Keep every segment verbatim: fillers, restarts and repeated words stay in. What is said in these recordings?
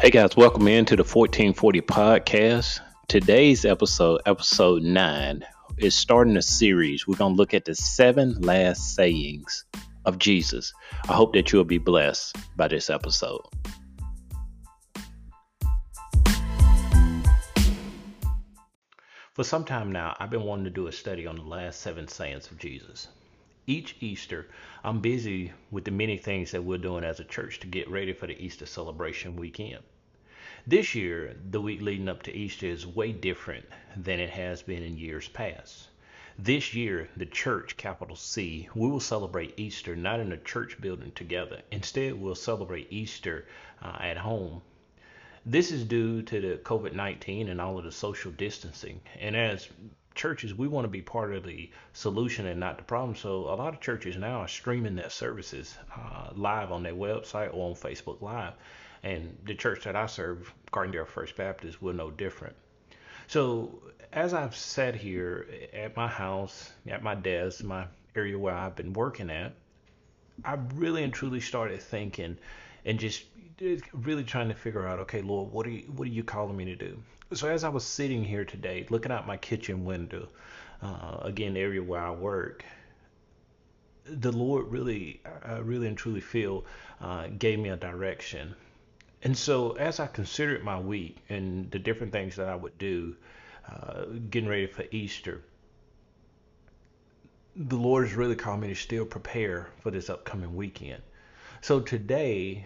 Hey guys, welcome into the fourteen forty podcast. Today's episode, episode nine, is starting a series. We're going to look at the seven last sayings of Jesus. I hope that you'll be blessed by this episode. For some time now, I've been wanting to do a study on the last seven sayings of Jesus. Each Easter, I'm busy with the many things that we're doing as a church to get ready for the Easter celebration weekend. This year, the week leading up to Easter is way different than it has been in years past. This year, the church, capital C, we will celebrate Easter not in a church building together. Instead, we'll celebrate Easter uh, at home. This is due to the covid nineteen and all of the social distancing. And as churches, we want to be part of the solution and not the problem. So a lot of churches now are streaming their services uh, live on their website or on Facebook Live. And the church that I serve, Gardenia First Baptist, we're no different. So as I've sat here at my house, at my desk, my area where I've been working at, I really and truly started thinking and just really trying to figure out, okay, Lord, what are you, what are you calling me to do? So as I was sitting here today, looking out my kitchen window, uh, again, area where I work, the Lord really, I really and truly feel uh, gave me a direction. And so as I considered my week and the different things that I would do, uh, getting ready for Easter, the Lord has really called me to still prepare for this upcoming weekend. So today,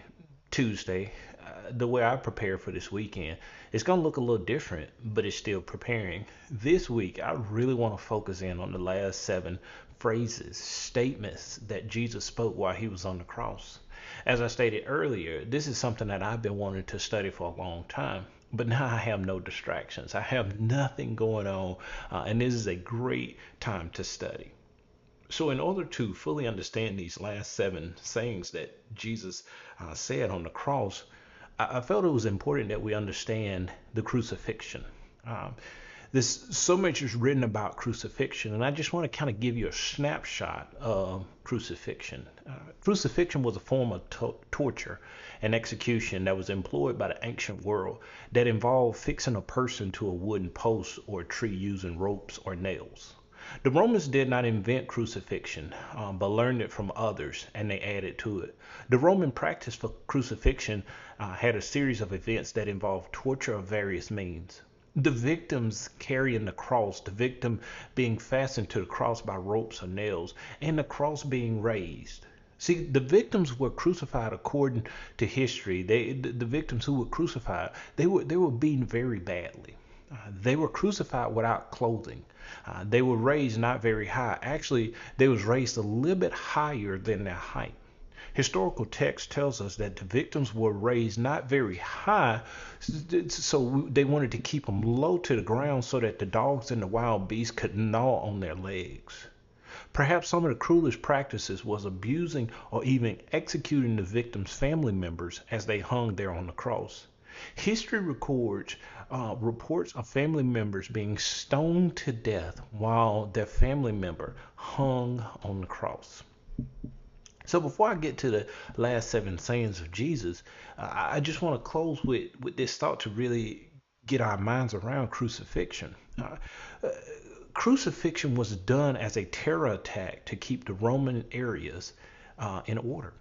Tuesday, uh, the way I prepare for this weekend, it's going to look a little different, but it's still preparing. This week, I really want to focus in on the last seven phrases, statements that Jesus spoke while he was on the cross. As I stated earlier, this is something that I've been wanting to study for a long time, but now I have no distractions. I have nothing going on, uh, and this is a great time to study. So in order to fully understand these last seven sayings that Jesus uh, said on the cross, I, I felt it was important that we understand the crucifixion. Um, this so much is written about crucifixion, and I just want to kind of give you a snapshot of crucifixion. Uh, crucifixion was a form of to- torture and execution that was employed by the ancient world that involved fixing a person to a wooden post or a tree using ropes or nails. The Romans did not invent crucifixion, um, but learned it from others, and they added to it. The Roman practice for crucifixion uh, had a series of events that involved torture of various means. The victims carrying the cross, the victim being fastened to the cross by ropes or nails, and the cross being raised. See, the victims were crucified according to history. They, the, the victims who were crucified, they were, they were beaten very badly. Uh, they were crucified without clothing. Uh, they were raised not very high. Actually, they was raised a little bit higher than their height. Historical text tells us that the victims were raised not very high, so they wanted to keep them low to the ground so that the dogs and the wild beasts could gnaw on their legs. Perhaps some of the cruelest practices was abusing or even executing the victims' family members as they hung there on the cross. History records uh, reports of family members being stoned to death while their family member hung on the cross. So before I get to the last seven sayings of Jesus, uh, I just want to close with, with this thought to really get our minds around crucifixion. Uh, uh, crucifixion was done as a terror attack to keep the Roman areas uh, in order.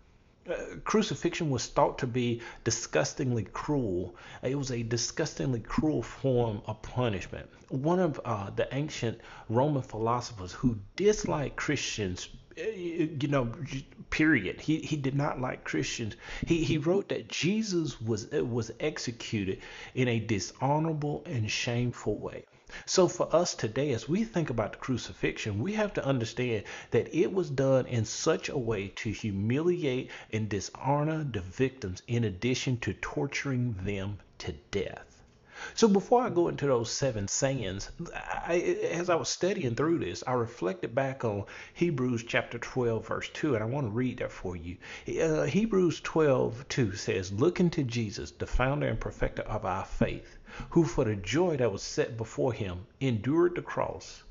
Uh, crucifixion was thought to be disgustingly cruel. It was a disgustingly cruel form of punishment. One of uh, the ancient Roman philosophers who disliked Christians, you know, period. He he did not like Christians. He he wrote that Jesus was was executed in a dishonorable and shameful way. So for us today, as we think about the crucifixion, we have to understand that it was done in such a way to humiliate and dishonor the victims in addition to torturing them to death. So before I go into those seven sayings, I, as I was studying through this, I reflected back on Hebrews chapter twelve, verse two, and I want to read that for you. Uh, Hebrews twelve two says, "Looking to Jesus, the founder and perfecter of our faith, who for the joy that was set before him endured the cross,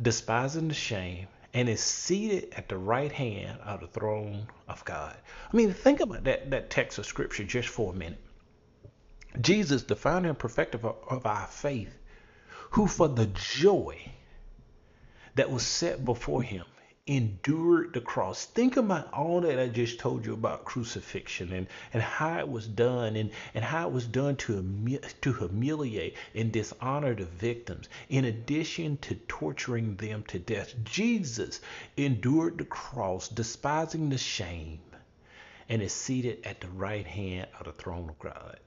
despising the shame, and is seated at the right hand of the throne of God." I mean, think about that, that text of scripture just for a minute. Jesus, the founder and perfecter of our faith, who for the joy that was set before him endured the cross. Think about all that I just told you about crucifixion and, and how it was done and, and how it was done to, to humiliate and dishonor the victims, in addition to torturing them to death. Jesus endured the cross, despising the shame, and is seated at the right hand of the throne of God.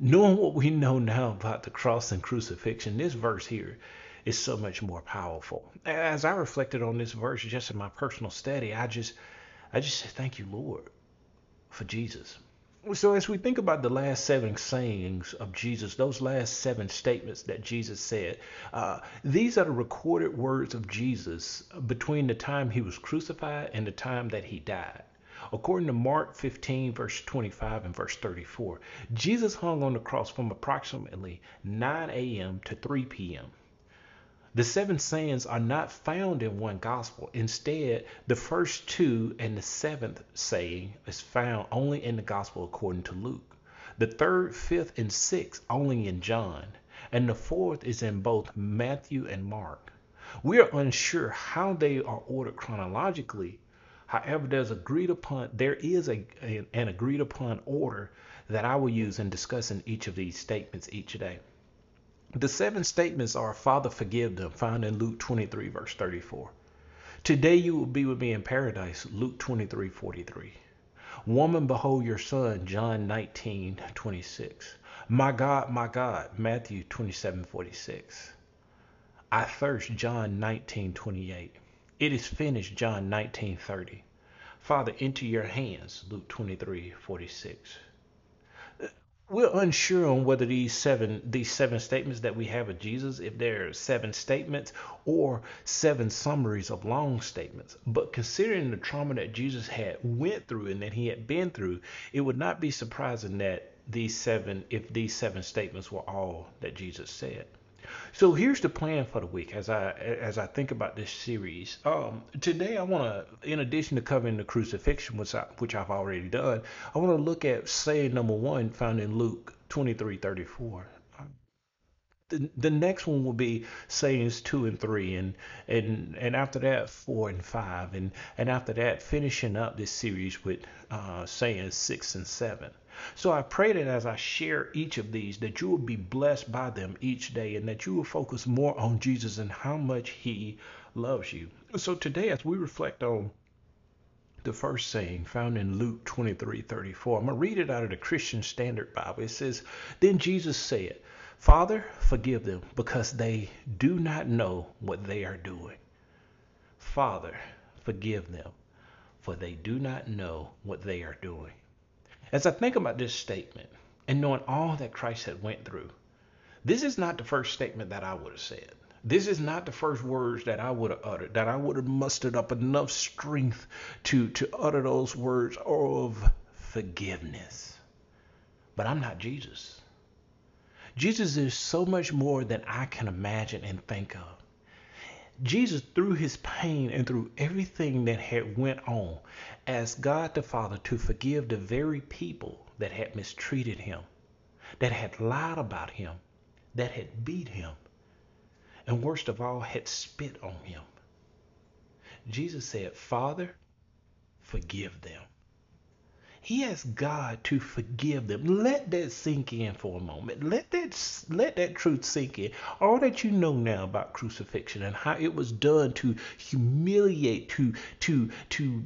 Knowing what we know now about the cross and crucifixion, this verse here is so much more powerful. As I reflected on this verse just in my personal study, I just I just said, thank you, Lord, for Jesus. So as we think about the last seven sayings of Jesus, those last seven statements that Jesus said, uh, these are the recorded words of Jesus between the time he was crucified and the time that he died. According to Mark fifteen, verse twenty-five and verse thirty-four, Jesus hung on the cross from approximately nine a.m. to three p.m. The seven sayings are not found in one gospel. Instead, the first two and the seventh saying is found only in the gospel according to Luke. The third, fifth, and sixth only in John. And the fourth is in both Matthew and Mark. We are unsure how they are ordered chronologically. However, there's agreed upon, there is a, a, an agreed upon order that I will use in discussing each of these statements each day. The seven statements are, Father, forgive them, found in Luke twenty-three, verse thirty-four. Today you will be with me in paradise, Luke twenty-three, forty-three. Woman, behold your son, John nineteen, twenty-six. My God, my God, Matthew twenty-seven, forty-six. I thirst, John nineteen, twenty-eight. It is finished, John nineteen, thirty. Father, into your hands, Luke twenty-three, forty-six. We're unsure on whether these seven these seven statements that we have of Jesus, if they're seven statements or seven summaries of long statements. But considering the trauma that Jesus had went through and that he had been through, it would not be surprising that these seven, if these seven statements were all that Jesus said. So here's the plan for the week as I as I think about this series. Um, today I want to, in addition to covering the crucifixion, which, I, which I've already done, I want to look at saying number one found in Luke twenty-three, thirty-four. The, the next one will be sayings two and three, and and, and after that four and five, and, and after that finishing up this series with uh, sayings six and seven. So I pray that as I share each of these, that you will be blessed by them each day and that you will focus more on Jesus and how much he loves you. So today, as we reflect on the first saying found in Luke twenty-three, thirty-four, I'm going to read it out of the Christian Standard Bible. It says, then Jesus said, Father, forgive them because they do not know what they are doing. Father, forgive them for they do not know what they are doing. As I think about this statement and knowing all that Christ had went through, this is not the first statement that I would have said. This is not the first words that I would have uttered, that I would have mustered up enough strength to, to utter those words of forgiveness. But I'm not Jesus. Jesus is so much more than I can imagine and think of. Jesus, through his pain and through everything that had went on, asked God the Father to forgive the very people that had mistreated him, that had lied about him, that had beat him, and worst of all, had spit on him. Jesus said, Father, forgive them. He asked God to forgive them. Let that sink in for a moment. Let that let that truth sink in. All that you know now about crucifixion and how it was done to humiliate, to to to,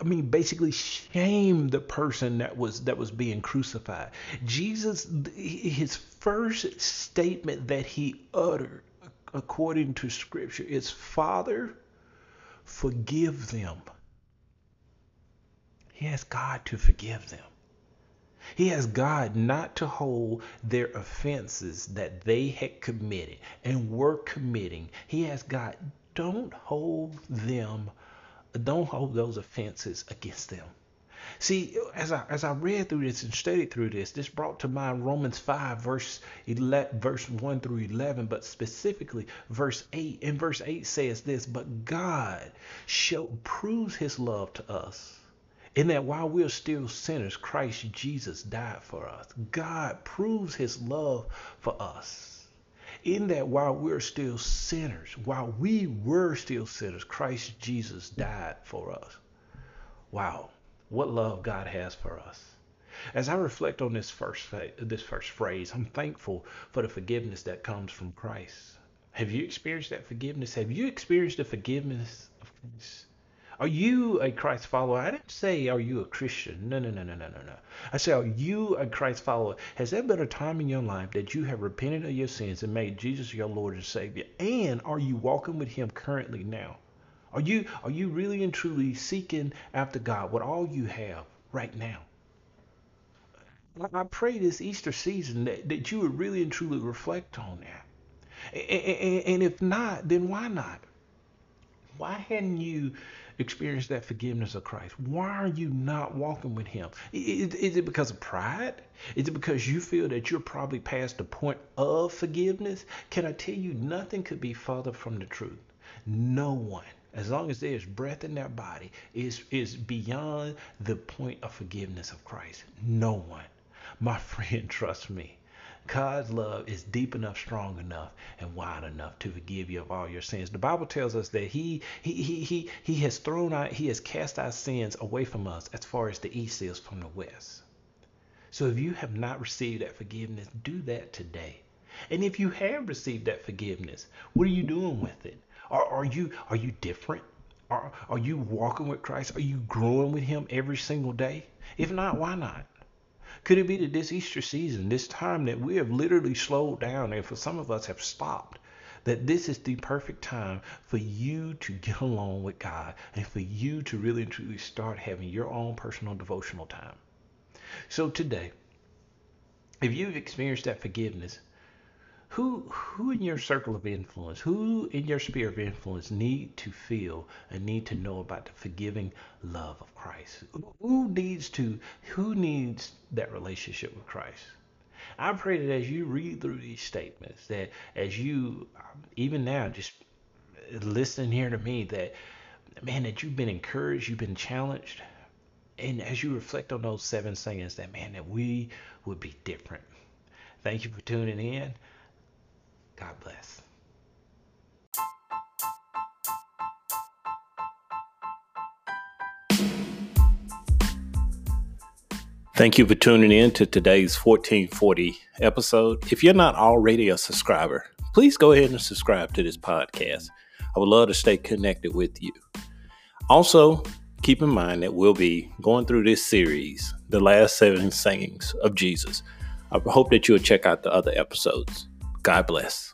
I mean, basically shame the person that was that was being crucified. Jesus, his first statement that he uttered, according to Scripture, is Father, forgive them. He asked God to forgive them. He asked God not to hold their offenses that they had committed and were committing. He asked God, don't hold them, don't hold those offenses against them. See, as I, as I read through this and studied through this, this brought to mind Romans five, verse, eleven, verse one through eleven, but specifically verse eight. And verse eight says this, but God show, proves his love to us, in that while we're still sinners, Christ Jesus died for us. God proves his love for us in that while we're still sinners, while we were still sinners, Christ Jesus died for us. Wow, what love God has for us. As I reflect on this first, this first phrase, I'm thankful for the forgiveness that comes from Christ. Have you experienced that forgiveness? Have you experienced the forgiveness of Christ? Are you a Christ follower? I didn't say, are you a Christian? No, no, no, no, no, no, no. I said, are you a Christ follower? Has there been a time in your life that you have repented of your sins and made Jesus your Lord and Savior? And are you walking with him currently now? Are you, are you really and truly seeking after God with all you have right now? I pray this Easter season that, that you would really and truly reflect on that. And, and, and if not, then why not? Why hadn't you experienced that forgiveness of Christ? Why are you not walking with him? Is, is it because of pride? Is it because you feel that you're probably past the point of forgiveness? Can I tell you, nothing could be farther from the truth. No one, as long as there's breath in their body, is, is beyond the point of forgiveness of Christ. No one. My friend, trust me. God's love is deep enough, strong enough, and wide enough to forgive you of all your sins. The Bible tells us that he he he he he has thrown out, he has cast our sins away from us as far as the east is from the west. So if you have not received that forgiveness, do that today. And if you have received that forgiveness, what are you doing with it? Are, are you are you different? Are are you walking with Christ? Are you growing with him every single day? If not, why not? Could it be that this Easter season, this time that we have literally slowed down and for some of us have stopped, that this is the perfect time for you to get along with God and for you to really and truly start having your own personal devotional time? So today, if you've experienced that forgiveness, who, who in your circle of influence, who in your sphere of influence need to feel and need to know about the forgiving love of Christ? Who needs to, who needs that relationship with Christ? I pray that as you read through these statements, that as you, even now, just listening here to me, that, man, that you've been encouraged, you've been challenged. And as you reflect on those seven sayings, that, man, that we would be different. Thank you for tuning in. God bless. Thank you for tuning in to today's fourteen forty episode. If you're not already a subscriber, please go ahead and subscribe to this podcast. I would love to stay connected with you. Also, keep in mind that we'll be going through this series, The Last Seven Sayings of Jesus. I hope that you'll check out the other episodes. God bless.